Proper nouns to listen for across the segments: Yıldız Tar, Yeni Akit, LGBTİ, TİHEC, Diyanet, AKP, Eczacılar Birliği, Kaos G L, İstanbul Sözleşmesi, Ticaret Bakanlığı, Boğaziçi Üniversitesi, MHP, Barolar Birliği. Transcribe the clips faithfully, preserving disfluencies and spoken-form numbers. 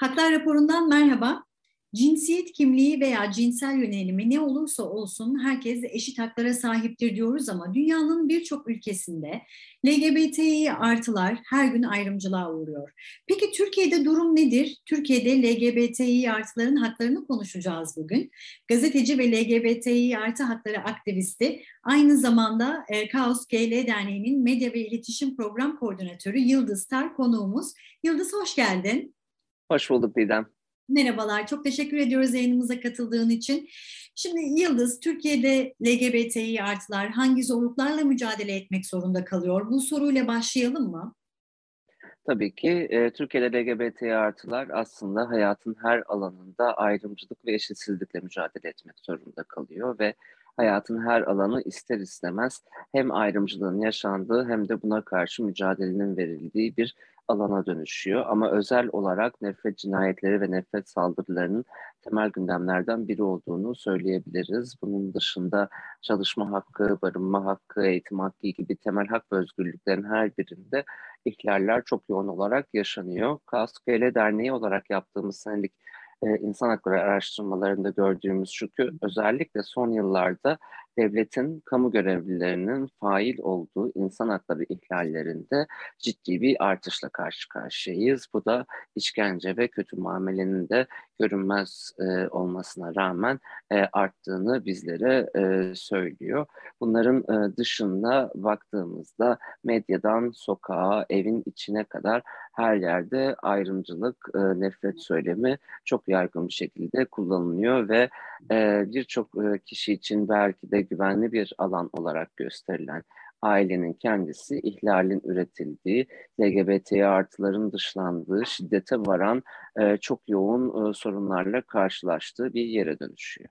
Haklar raporundan merhaba. Cinsiyet kimliği veya cinsel yönelimi ne olursa olsun herkes eşit haklara sahiptir diyoruz ama dünyanın birçok ülkesinde L G B T İ artılar her gün ayrımcılığa uğruyor. Peki Türkiye'de durum nedir? Türkiye'de L G B T İ artıların haklarını konuşacağız bugün. Gazeteci ve L G B T İ artı hakları aktivisti, aynı zamanda Kaos G L Derneği'nin medya ve iletişim program koordinatörü Yıldız Tar konuğumuz. Yıldız, hoş geldin. Hoş bulduk Didem. Merhabalar, çok teşekkür ediyoruz yayınımıza katıldığın için. Şimdi Yıldız, Türkiye'de L G B T İ artılar hangi zorluklarla mücadele etmek zorunda kalıyor? Bu soruyla başlayalım mı? Tabii ki. Türkiye'de L G B T İ artılar aslında hayatın her alanında ayrımcılık ve eşitsizlikle mücadele etmek zorunda kalıyor ve hayatın her alanı ister istemez hem ayrımcılığın yaşandığı hem de buna karşı mücadelenin verildiği bir alana dönüşüyor. Ama özel olarak nefret cinayetleri ve nefret saldırılarının temel gündemlerden biri olduğunu söyleyebiliriz. Bunun dışında çalışma hakkı, barınma hakkı, eğitim hakkı gibi temel hak ve özgürlüklerin her birinde ihlaller çok yoğun olarak yaşanıyor. Kaos G L Derneği olarak yaptığımız senelik İnsan hakları araştırmalarında gördüğümüz şu ki özellikle son yıllarda devletin kamu görevlilerinin fail olduğu insan hakları ihlallerinde ciddi bir artışla karşı karşıyayız. Bu da işkence ve kötü muamelenin de görünmez e, olmasına rağmen e, arttığını bizlere e, söylüyor. Bunların e, dışında baktığımızda medyadan sokağa, evin içine kadar her yerde ayrımcılık, e, nefret söylemi çok yaygın bir şekilde kullanılıyor ve e, birçok e, kişi için belki de güvenli bir alan olarak gösterilen ailenin kendisi ihlalin üretildiği, L G B T İ artıların dışlandığı, şiddete varan e, çok yoğun e, sorunlarla karşılaştığı bir yere dönüşüyor.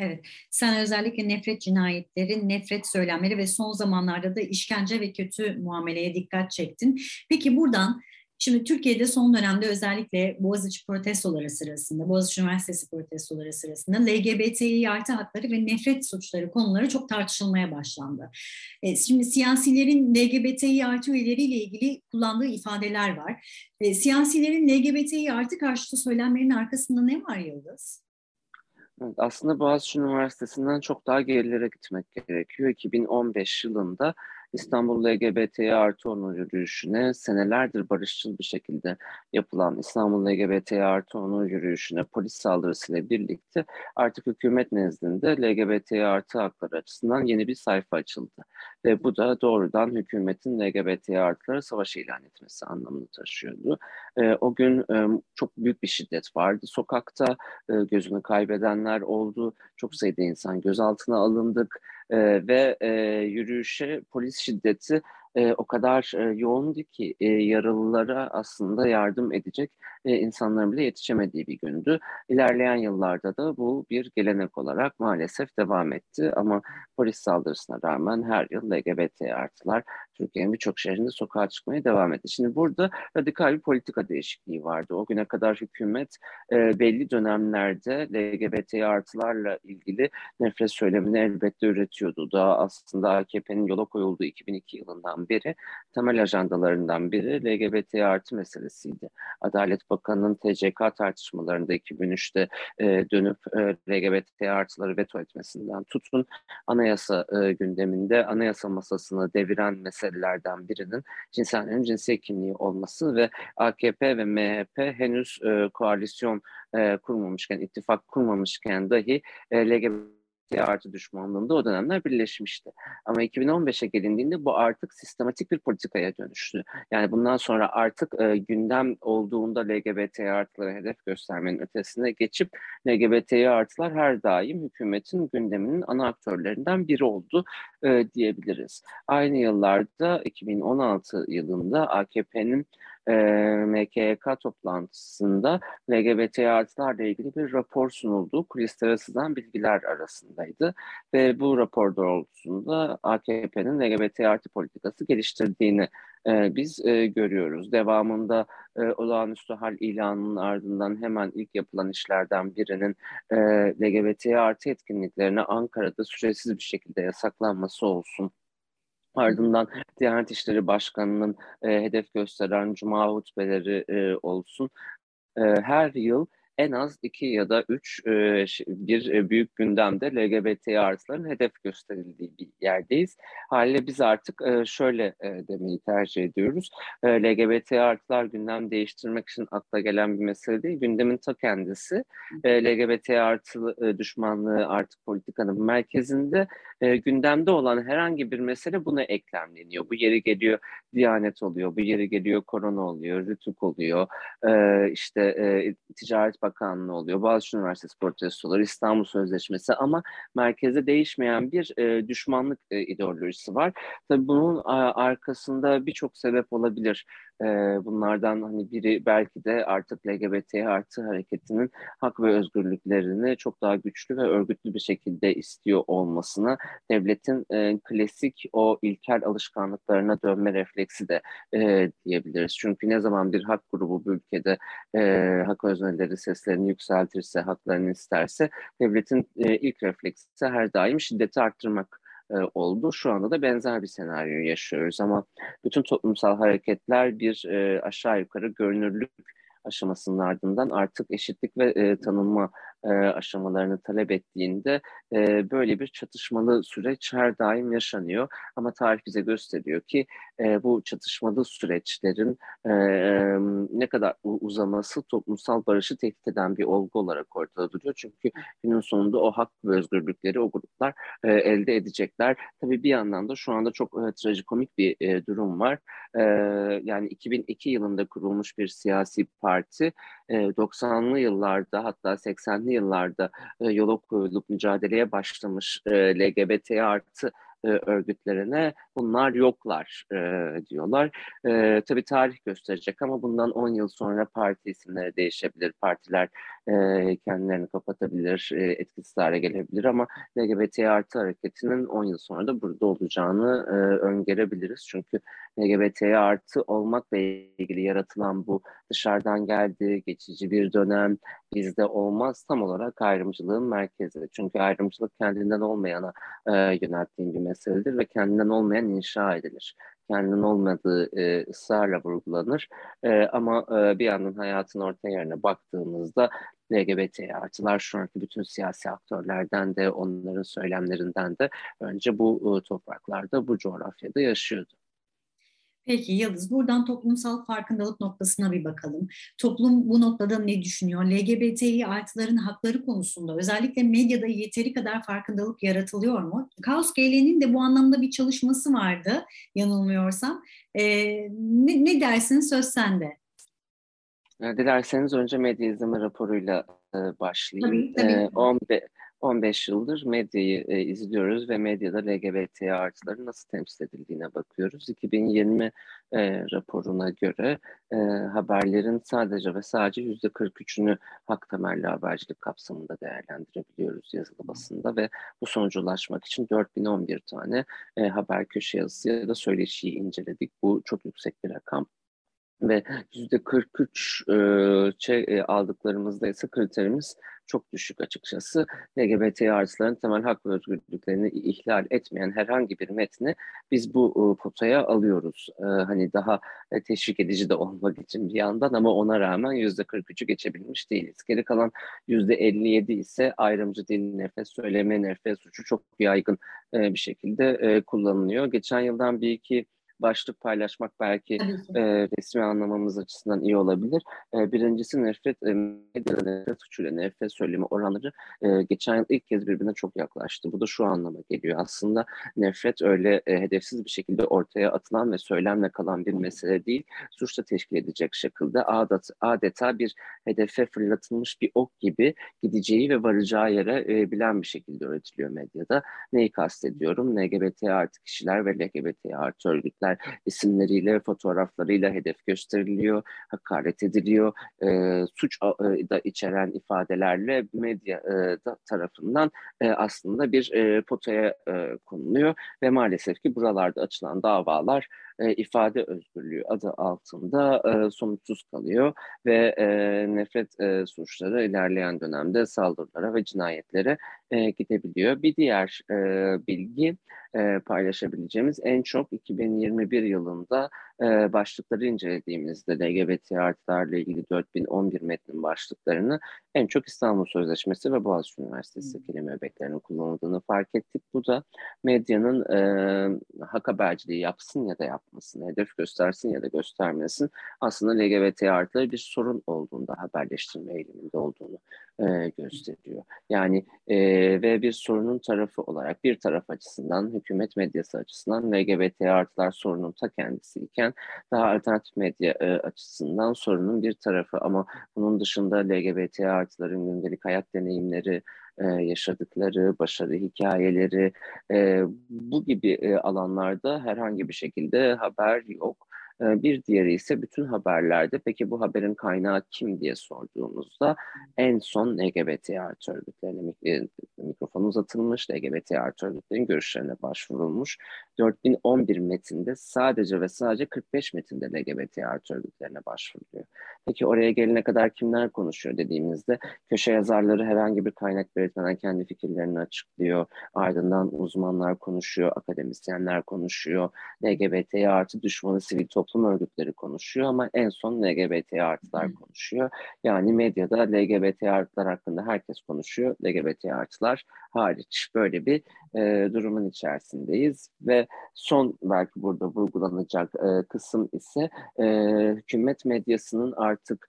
Evet, sen özellikle nefret cinayetleri, nefret söylemleri ve son zamanlarda da işkence ve kötü muameleye dikkat çektin. Peki buradan, şimdi Türkiye'de son dönemde özellikle Boğaziçi protestoları sırasında, Boğaziçi Üniversitesi protestoları sırasında L G B T İ artı hakları ve nefret suçları konuları çok tartışılmaya başlandı. Şimdi siyasilerin L G B T İ artı üyeleriyle ilgili kullandığı ifadeler var. Siyasilerin L G B T İ artı karşıtı söylemlerin arkasında ne var Yıldız? Evet, aslında Boğaziçi Üniversitesi'nden çok daha gerilere gitmek gerekiyor. iki bin on beş yılında İstanbul L G B T İ artı Onur Yürüyüşü'ne, senelerdir barışçıl bir şekilde yapılan İstanbul L G B T İ artı Onur Yürüyüşü'ne polis saldırısıyla birlikte artık hükümet nezdinde L G B T İ artı hakları açısından yeni bir sayfa açıldı. Ve bu da doğrudan hükümetin L G B T İ artıları savaş ilan etmesi anlamını taşıyordu. E, o gün e, çok büyük bir şiddet vardı. Sokakta e, gözünü kaybedenler oldu. Çok sayıda insan gözaltına alındık. Ee, ve e, yürüyüşe polis şiddeti e, o kadar e, yoğundu ki e, yaralılara aslında yardım edecek e, insanların bile yetişemediği bir gündü. İlerleyen yıllarda da bu bir gelenek olarak maalesef devam etti ama polis saldırısına rağmen her yıl L G B T artılar Türkiye'nin birçok şehrinde sokağa çıkmaya devam etti. Şimdi burada radikal bir politika değişikliği vardı. O güne kadar hükümet e, belli dönemlerde L G B T artılarla ilgili nefret söylemini elbette üretiyordu. Daha aslında A K P'nin yola koyulduğu iki bin iki yılından beri temel ajandalarından biri L G B T artı meselesiydi. Adalet Bakanı'nın T C K tartışmalarında iki bin üçte e, dönüp e, L G B T artıları veto etmesinden tutun, anayasa e, gündeminde anayasa masasını deviren mesele ...lerden birinin cinsel yönelim, cinsel kimliği olması ve A K P ve M H P henüz e, koalisyon e, kurmamışken, ittifak kurmamışken dahi e, L G B T artı düşmanlığında o dönemler birleşmişti. Ama iki bin on beşe gelindiğinde bu artık sistematik bir politikaya dönüştü. Yani bundan sonra artık e, gündem olduğunda L G B T artıları hedef göstermenin ötesine geçip L G B T artılar her daim hükümetin gündeminin ana aktörlerinden biri oldu diyebiliriz. Aynı yıllarda iki bin on altı yılında A K P'nin e, M K Y K toplantısında L G B T artılarla ilgili bir rapor sunuldu. Kulislere sızan bilgiler arasındaydı ve bu rapor doğrultusunda A K P'nin L G B T artı politikası geliştirdiğini e, biz e, görüyoruz. Devamında e, olağanüstü hal ilanının ardından hemen ilk yapılan işlerden birinin e, L G B T artı etkinliklerine Ankara'da süresiz bir şekilde yasaklanması olsun. Ardından Diyanet İşleri Başkanı'nın e, hedef gösteren cuma hutbeleri e, olsun. e, her yıl en az iki ya da üç e, bir e, büyük gündemde L G B T artıların hedef gösterildiği bir yerdeyiz. Haliyle biz artık e, şöyle e, demeyi tercih ediyoruz. E, L G B T artılar gündem değiştirmek için akla gelen bir mesele değil. Gündemin ta kendisi. E, L G B T artı e, düşmanlığı artık politikanın merkezinde. E, gündemde olan herhangi bir mesele buna eklemleniyor. Bu yeri geliyor Diyanet oluyor, bu yeri geliyor korona oluyor, Rütük oluyor, e, işte e, Ticaret Bakanlığı oluyor, Boğaziçi Üniversitesi protestoları, İstanbul Sözleşmesi, ama merkezde değişmeyen bir e, düşmanlık e, ideolojisi var. Tabii bunun e, arkasında birçok sebep olabilir. E, bunlardan hani biri belki de artık L G B T artı hareketinin hak ve özgürlüklerini çok daha güçlü ve örgütlü bir şekilde istiyor olmasına, devletin e, klasik o ilkel alışkanlıklarına dönme refleksi de e, diyebiliriz. Çünkü ne zaman bir hak grubu bu ülkede e, hak özneleri seslerini yükseltirse, haklarını isterse, devletin e, ilk refleksi her daim şiddeti arttırmak oldu. Şu anda da benzer bir senaryo yaşıyoruz, ama bütün toplumsal hareketler bir e, aşağı yukarı görünürlük aşamasının ardından artık eşitlik ve e, tanınma e, aşamalarını talep ettiğinde e, böyle bir çatışmalı süreç her daim yaşanıyor. Ama tarih bize gösteriyor ki e, bu çatışmalı süreçlerin e, ne kadar uzaması toplumsal barışı tehdit eden bir olgu olarak ortada duruyor. Çünkü günün sonunda o hak ve özgürlükleri o gruplar e, elde edecekler. Tabii bir yandan da şu anda çok e, trajikomik bir e, durum var. E, yani iki bin iki yılında kurulmuş bir siyasi parti Parti doksanlı yıllarda, hatta seksenli yıllarda yola koyulup mücadeleye başlamış L G B T artı örgütlerine bunlar yoklar e, diyorlar. E, tabii tarih gösterecek, ama bundan on yıl sonra parti isimleri değişebilir, partiler e, kendilerini kapatabilir, e, etkisiz hale gelebilir, ama L G B T artı hareketinin on yıl sonra da burada olacağını e, öngörebiliriz. Çünkü L G B T artı olmakla ilgili yaratılan bu dışarıdan geldi, geçici bir dönem, bizde olmaz tam olarak ayrımcılığın merkezi. Çünkü ayrımcılık kendinden olmayana e, yönelttiğim bir meseledir ve kendinden olmayan inşa edilir. Kendinden olmadığı e, ısrarla vurgulanır. E, ama e, bir yandan hayatın orta yerine baktığımızda L G B T artılar şu anki bütün siyasi aktörlerden de, onların söylemlerinden de önce bu e, topraklarda, bu coğrafyada yaşıyordu. Peki Yıldız, buradan toplumsal farkındalık noktasına bir bakalım. Toplum bu noktada ne düşünüyor? L G B T İ artıların hakları konusunda özellikle medyada yeteri kadar farkındalık yaratılıyor mu? Kaos G L'nin de bu anlamda bir çalışması vardı yanılmıyorsam. Ee, ne, ne dersin? Söz sende. Dilerseniz önce medya izleme raporuyla e, başlayayım. Tabii, tabii. E, on beş yıldır medyayı e, izliyoruz ve medyada L G B T artıların nasıl temsil edildiğine bakıyoruz. iki bin yirmi e, raporuna göre e, haberlerin sadece ve sadece yüzde kırk üçünü hak temelli habercilik kapsamında değerlendirebiliyoruz yazılı basında ve bu sonuca ulaşmak için dört bin on bir tane e, haber köşe yazısı ya da söyleşiyi inceledik. Bu çok yüksek bir rakam. Ve yüzde kırk üç e, aldıklarımızda ise kriterimiz çok düşük açıkçası. L G B T artıların temel hak ve özgürlüklerini ihlal etmeyen herhangi bir metni biz bu potaya alıyoruz. Ee, hani daha teşvik edici de olmak için bir yandan, ama ona rağmen yüzde kırk üçü geçebilmiş değiliz. Geri kalan yüzde elli yedi ise ayrımcı dil, nefret, söyleme, nefret suçu çok yaygın e, bir şekilde e, kullanılıyor. Geçen yıldan bir iki başlık paylaşmak belki e, resmi anlamamız açısından iyi olabilir. E, birincisi nefret, e, nefret suçuyla nefret söylemi oranları e, geçen yıl ilk kez birbirine çok yaklaştı. Bu da şu anlama geliyor. Aslında nefret öyle e, hedefsiz bir şekilde ortaya atılan ve söylemle kalan bir mesele değil. Suçla teşkil edecek şekilde adeta, adeta bir hedefe fırlatılmış bir ok gibi gideceği ve varacağı yere e, bilen bir şekilde öğretiliyor medyada. Neyi kastediyorum? L G B T artı kişiler ve L G B T artı örgütler isimleriyle, fotoğraflarıyla hedef gösteriliyor, hakaret ediliyor, e, suç da içeren ifadelerle medya e, tarafından e, aslında bir e, potaya e, konuluyor ve maalesef ki buralarda açılan davalar e, ifade özgürlüğü adı altında e, sonuçsuz kalıyor ve e, nefret e, suçları ilerleyen dönemde saldırılara ve cinayetlere e, gidebiliyor. Bir diğer e, bilgi e, paylaşabileceğimiz en çok iki bin yirmi bir yılında e, başlıkları incelediğimizde L G B T artılarla ilgili dört bin on bir metnin başlıklarını en çok İstanbul Sözleşmesi ve Boğaziçi Üniversitesi hmm. kelime öbeklerinin kullanıldığını fark ettik. Bu da medyanın e, hak haberciliği yapsın ya da yapmasın, hedef göstersin ya da göstermesin, aslında L G B T artıları bir sorun olduğunda haberleştirme eğiliminde olduğunu e, gösteriyor. Yani e, ve bir sorunun tarafı olarak bir taraf açısından, hükümet medyası açısından L G B T artılar sorunun ta kendisi iken, daha alternatif medya e, açısından sorunun bir tarafı ama bunun dışında L G B T artıların gündelik hayat deneyimleri, Ee, yaşadıkları başarı hikayeleri, e, bu gibi e, alanlarda herhangi bir şekilde haber yok. E, bir diğeri ise bütün haberlerde peki bu haberin kaynağı kim diye sorduğumuzda en son L G B T artı örgütlerine e, mikrofon uzatılmış, L G B T artı örgütlerin görüşlerine başvurulmuş. dört bin on bir metinde sadece ve sadece kırk beş metinde L G B T artı örgütlerine başvuruluyor. Peki oraya gelene kadar kimler konuşuyor dediğimizde, köşe yazarları herhangi bir kaynak belirtmeden kendi fikirlerini açıklıyor. Ardından uzmanlar konuşuyor, akademisyenler konuşuyor, L G B T artı düşmanı sivil toplum örgütleri konuşuyor ama en son L G B T artılar konuşuyor. Yani medyada L G B T artılar hakkında herkes konuşuyor, L G B T artılar hariç. Böyle bir e, durumun içerisindeyiz ve son belki burada vurgulanacak e, kısım ise e, hükümet medyasının artık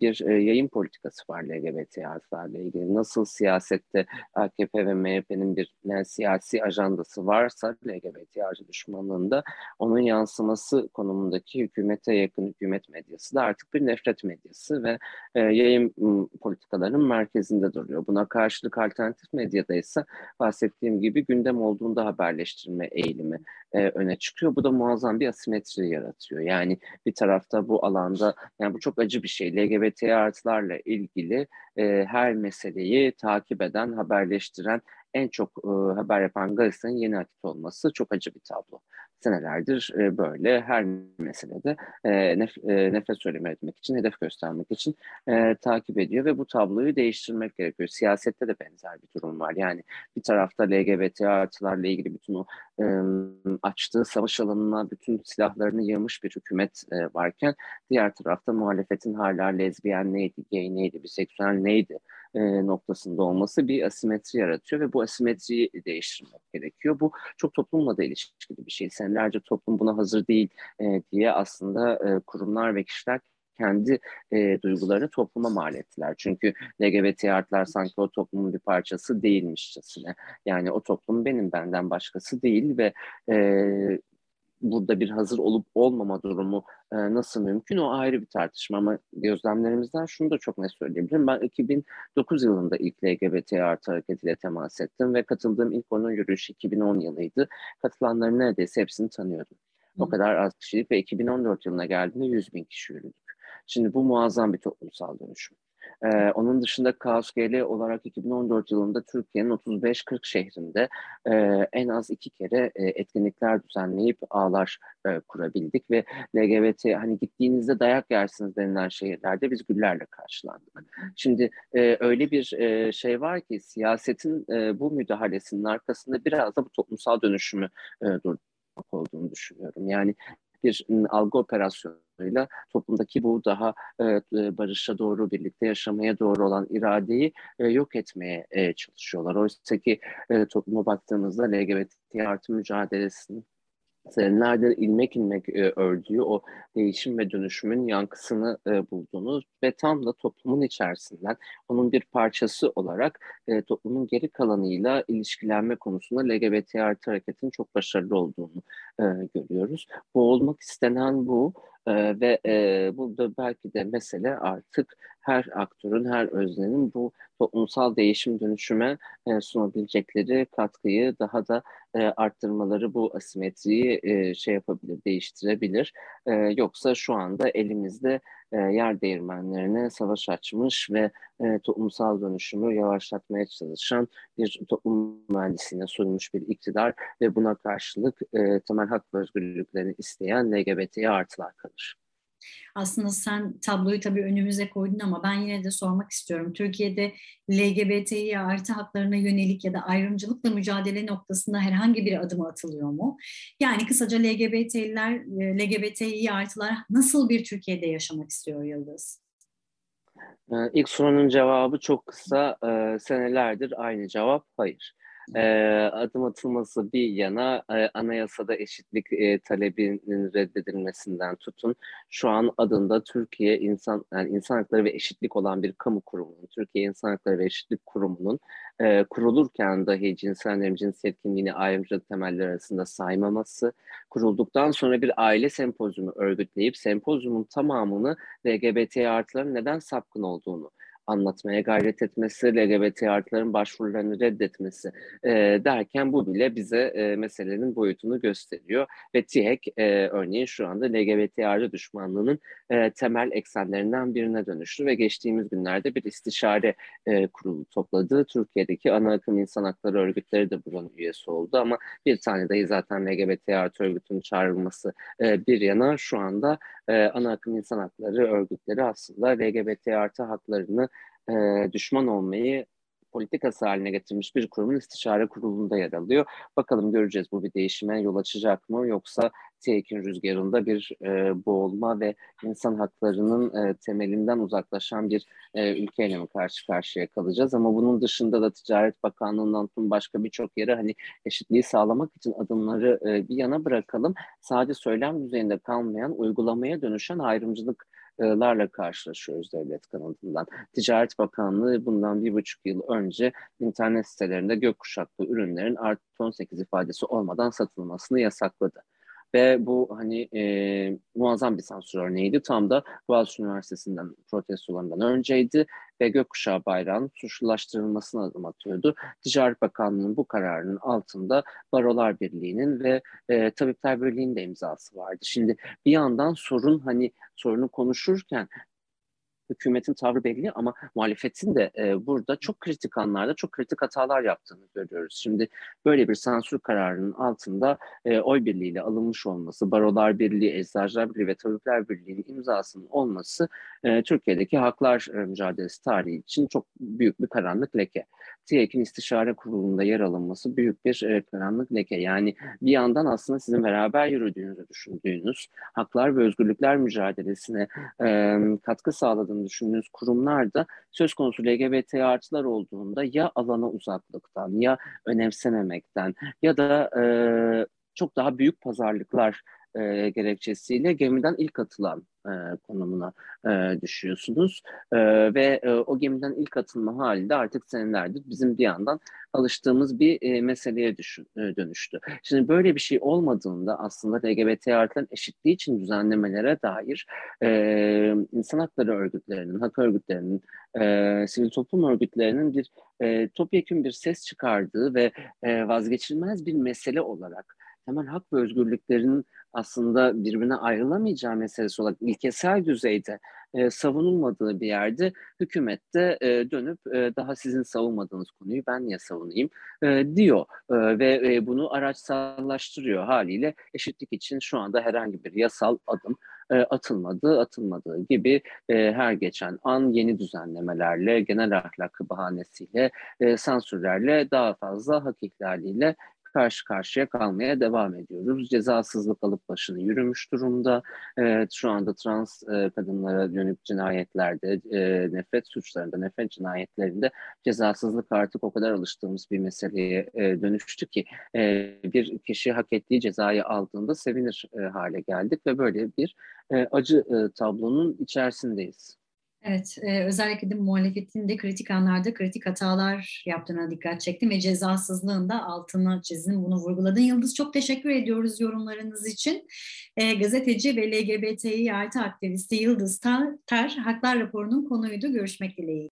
bir yayın politikası var L G B T artılarla ilgili. Nasıl siyasette A K P ve M H P'nin bir yani siyasi ajandası varsa L G B T artı düşmanlığında onun yansıması konumundaki hükümete yakın hükümet medyası da artık bir nefret medyası ve e, yayın politikalarının merkezinde duruyor. Buna karşılık alternatif medyada ise bahsettiğim gibi gündem olduğunda haberleştirme eğilimi e, öne çıkıyor. Bu da muazzam bir asimetri yaratıyor. Yani bir tarafta bu alanda, yani bu çok acı bir şey. L G B T artılarla ilgili e, her meseleyi takip eden, haberleştiren, en çok e, haber yapan gazetenin Yeni Akit olması çok acı bir tablo. Senelerdir e, böyle her meselede e, nef e, nefret söylemi etmek için, hedef göstermek için e, takip ediyor ve bu tabloyu değiştirmek gerekiyor. Siyasette de benzer bir durum var. Yani bir tarafta L G B T artılarla ilgili bütün o e, açtığı savaş alanına bütün silahlarını yığmış bir hükümet e, varken, diğer tarafta muhalefetin hala lezbiyen neydi, gay neydi, biseksüel neydi e, noktasında olması bir asimetri yaratıyor ve bu asimetriyi değiştirmek gerekiyor. Bu çok toplumla da ilişkili bir şey. Senelerce toplum buna hazır değil e, diye aslında e, kurumlar ve kişiler kendi e, duygularını topluma mal ettiler. Çünkü L G B T artılar sanki o toplumun bir parçası değilmişçesine. Yani o toplum benim, benden başkası değil ve e, burada bir hazır olup olmama durumu e, nasıl mümkün, o ayrı bir tartışma ama gözlemlerimizden şunu da çok net söyleyebilirim. Ben iki bin dokuz yılında ilk L G B T artı hareketiyle temas ettim ve katıldığım ilk Onur Yürüyüşü iki bin on yılıydı. Katılanların neredeyse hepsini tanıyordum. Hı. O kadar az kişilik ve iki bin on dört yılına geldiğinde yüz bin kişi yürüdük. Şimdi bu muazzam bir toplumsal dönüşüm. Ee, onun dışında Kaos G L olarak iki bin on dört yılında Türkiye'nin otuz beş kırk şehrinde e, en az iki kere e, etkinlikler düzenleyip ağlar e, kurabildik ve L G B T, hani gittiğinizde dayak yersiniz denilen şehirlerde biz güllerle karşılandık. Şimdi e, öyle bir e, şey var ki siyasetin e, bu müdahalesinin arkasında biraz da bu toplumsal dönüşümü e, durdurmak olduğunu düşünüyorum. Yani bir algı operasyonuyla toplumdaki bu daha e, barışa doğru, birlikte yaşamaya doğru olan iradeyi e, yok etmeye e, çalışıyorlar. Oysa ki e, topluma baktığımızda L G B T artı mücadelesinin senelerde ilmek ilmek e, ördüğü o değişim ve dönüşümün yankısını e, bulduğunu ve tam da toplumun içerisinden onun bir parçası olarak e, toplumun geri kalanıyla ilişkilenme konusunda L G B T artı hareketinin çok başarılı olduğunu e, görüyoruz. Bu olmak istenen bu. Ee, ve e, burada belki de mesele artık her aktörün, her öznenin bu toplumsal değişim dönüşüme e, sunabilecekleri katkıyı daha da e, arttırmaları, bu asimetriyi e, şey yapabilir, değiştirebilir. E, yoksa şu anda elimizde e, yer değirmenlerine savaş açmış ve e, toplumsal dönüşümü yavaşlatmaya çalışan bir toplum mühendisliğine sunmuş bir iktidar ve buna karşılık e, temel hak ve özgürlüklerini isteyen L G B T artılar kalır. Aslında sen tabloyu tabii önümüze koydun ama ben yine de sormak istiyorum. Türkiye'de L G B T İ artı haklarına yönelik ya da ayrımcılıkla mücadele noktasında herhangi bir adım atılıyor mu? Yani kısaca L G B T'liler, L G B T İ artılar nasıl bir Türkiye'de yaşamak istiyor Yıldız? İlk sorunun cevabı çok kısa. Senelerdir aynı cevap hayır. Adım atılması bir yana, anayasada eşitlik talebinin reddedilmesinden tutun, şu an adında Türkiye İnsan, yani İnsan Hakları ve Eşitlik olan bir kamu kurumunun, Türkiye İnsan Hakları ve Eşitlik Kurumu'nun e, kurulurken dahi cinsel ve cinsiyet kimliğini ayrımcılık temelleri arasında saymaması, kurulduktan sonra bir aile sempozyumu örgütleyip sempozyumun tamamını L G B T artıların neden sapkın olduğunu anlatmaya gayret etmesi, L G B T artıların başvurularını reddetmesi e, derken bu bile bize e, meselenin boyutunu gösteriyor. Ve TİHEC e, örneğin şu anda L G B T artı düşmanlığının e, temel eksenlerinden birine dönüştü ve geçtiğimiz günlerde bir istişare e, kurulu topladı. Türkiye'deki ana akım insan hakları örgütleri de buranın üyesi oldu ama bir tane dahi zaten L G B T artı örgütünün çağrılması e, bir yana, şu anda e, ana akım insan hakları örgütleri aslında L G B T artı haklarını E, düşman olmayı politikası haline getirmiş bir kurumun istişare kurulunda yer alıyor. Bakalım göreceğiz, bu bir değişime yol açacak mı, yoksa TİHEC'in rüzgarında bir e, boğulma ve insan haklarının e, temelinden uzaklaşan bir e, ülkeyle mi karşı karşıya kalacağız? Ama bunun dışında da Ticaret Bakanlığı'ndan tüm başka birçok yere hani eşitliği sağlamak için adımları e, bir yana bırakalım. Sadece söylem düzeyinde kalmayan, uygulamaya dönüşen ayrımcılık larla karşılaşıyoruz devlet kanadından. Ticaret Bakanlığı bundan bir buçuk yıl önce internet sitelerinde gökkuşaklı ürünlerin artı on sekiz ifadesi olmadan satılmasını yasakladı. Ve bu hani e, muazzam bir sansür örneğiydi. Tam da Boğaziçi Üniversitesi'nden protestolarından önceydi ve gökkuşağı bayrağının suçlulaştırılmasına adım atıyordu. Ticaret Bakanlığı'nın bu kararının altında Barolar Birliği'nin ve e, Tabipler Birliği'nin de imzası vardı. Şimdi bir yandan sorun, hani sorunu konuşurken hükümetin tavrı belli ama muhalefetin de e, burada çok kritik anlarda çok kritik hatalar yaptığını görüyoruz. Şimdi böyle bir sansür kararının altında e, oy birliğiyle alınmış olması, Barolar Birliği, Eczacılar Birliği ve Tabipler Birliği'nin imzasının olması e, Türkiye'deki haklar e, mücadelesi tarihi için çok büyük bir karanlık leke. TİHEC'in istişare kurulunda yer alınması büyük bir e, karanlık leke. Yani bir yandan aslında sizin beraber yürüdüğünüzü düşündüğünüz, haklar ve özgürlükler mücadelesine e, katkı sağladığınız düşündüğünüz kurumlarda söz konusu L G B T artılar olduğunda ya alana uzaklıktan, ya önemsememekten ya da e, çok daha büyük pazarlıklar e, gerekçesiyle gemiden ilk atılan e, konumuna e, düşüyorsunuz. E, ve e, o gemiden ilk atılma hali de artık senelerdir bizim bir yandan alıştığımız bir e, meseleye düşün, e, dönüştü. Şimdi böyle bir şey olmadığında aslında L G B T artıların eşitliği için düzenlemelere dair e, insan hakları örgütlerinin, hak örgütlerinin, e, sivil toplum örgütlerinin bir e, topyekun bir ses çıkardığı ve e, vazgeçilmez bir mesele olarak temel hak ve özgürlüklerin aslında birbirine ayrılamayacağı meselesi olarak ilkesel düzeyde e, savunulmadığı bir yerde hükümette e, dönüp e, daha sizin savunmadığınız konuyu ben niye savunayım e, diyor e, ve e, bunu araçsallaştırıyor haliyle. Eşitlik için şu anda herhangi bir yasal adım e, atılmadığı atılmadığı gibi e, her geçen an yeni düzenlemelerle, genel ahlakı bahanesiyle, e, sansürlerle, daha fazla hak ihlaliyle karşı karşıya kalmaya devam ediyoruz. Cezasızlık alıp başını yürümüş durumda. Evet, şu anda trans e, kadınlara yönelik cinayetlerde, e, nefret suçlarında, nefret cinayetlerinde cezasızlık artık o kadar alıştığımız bir meseleye e, dönüştü ki e, bir kişi hak ettiği cezayı aldığında sevinir e, hale geldik ve böyle bir e, acı e, tablonun içerisindeyiz. Evet, e, özellikle de muhalefetin de kritik anlarda kritik hatalar yaptığına dikkat çektim ve cezasızlığın da altına çizdin, bunu vurguladın. Yıldız, çok teşekkür ediyoruz yorumlarınız için. E, gazeteci ve L G B T İ artı aktivisti Yıldız Tar, Tar Haklar Raporu'nun konuydu. Görüşmek dileğiyle.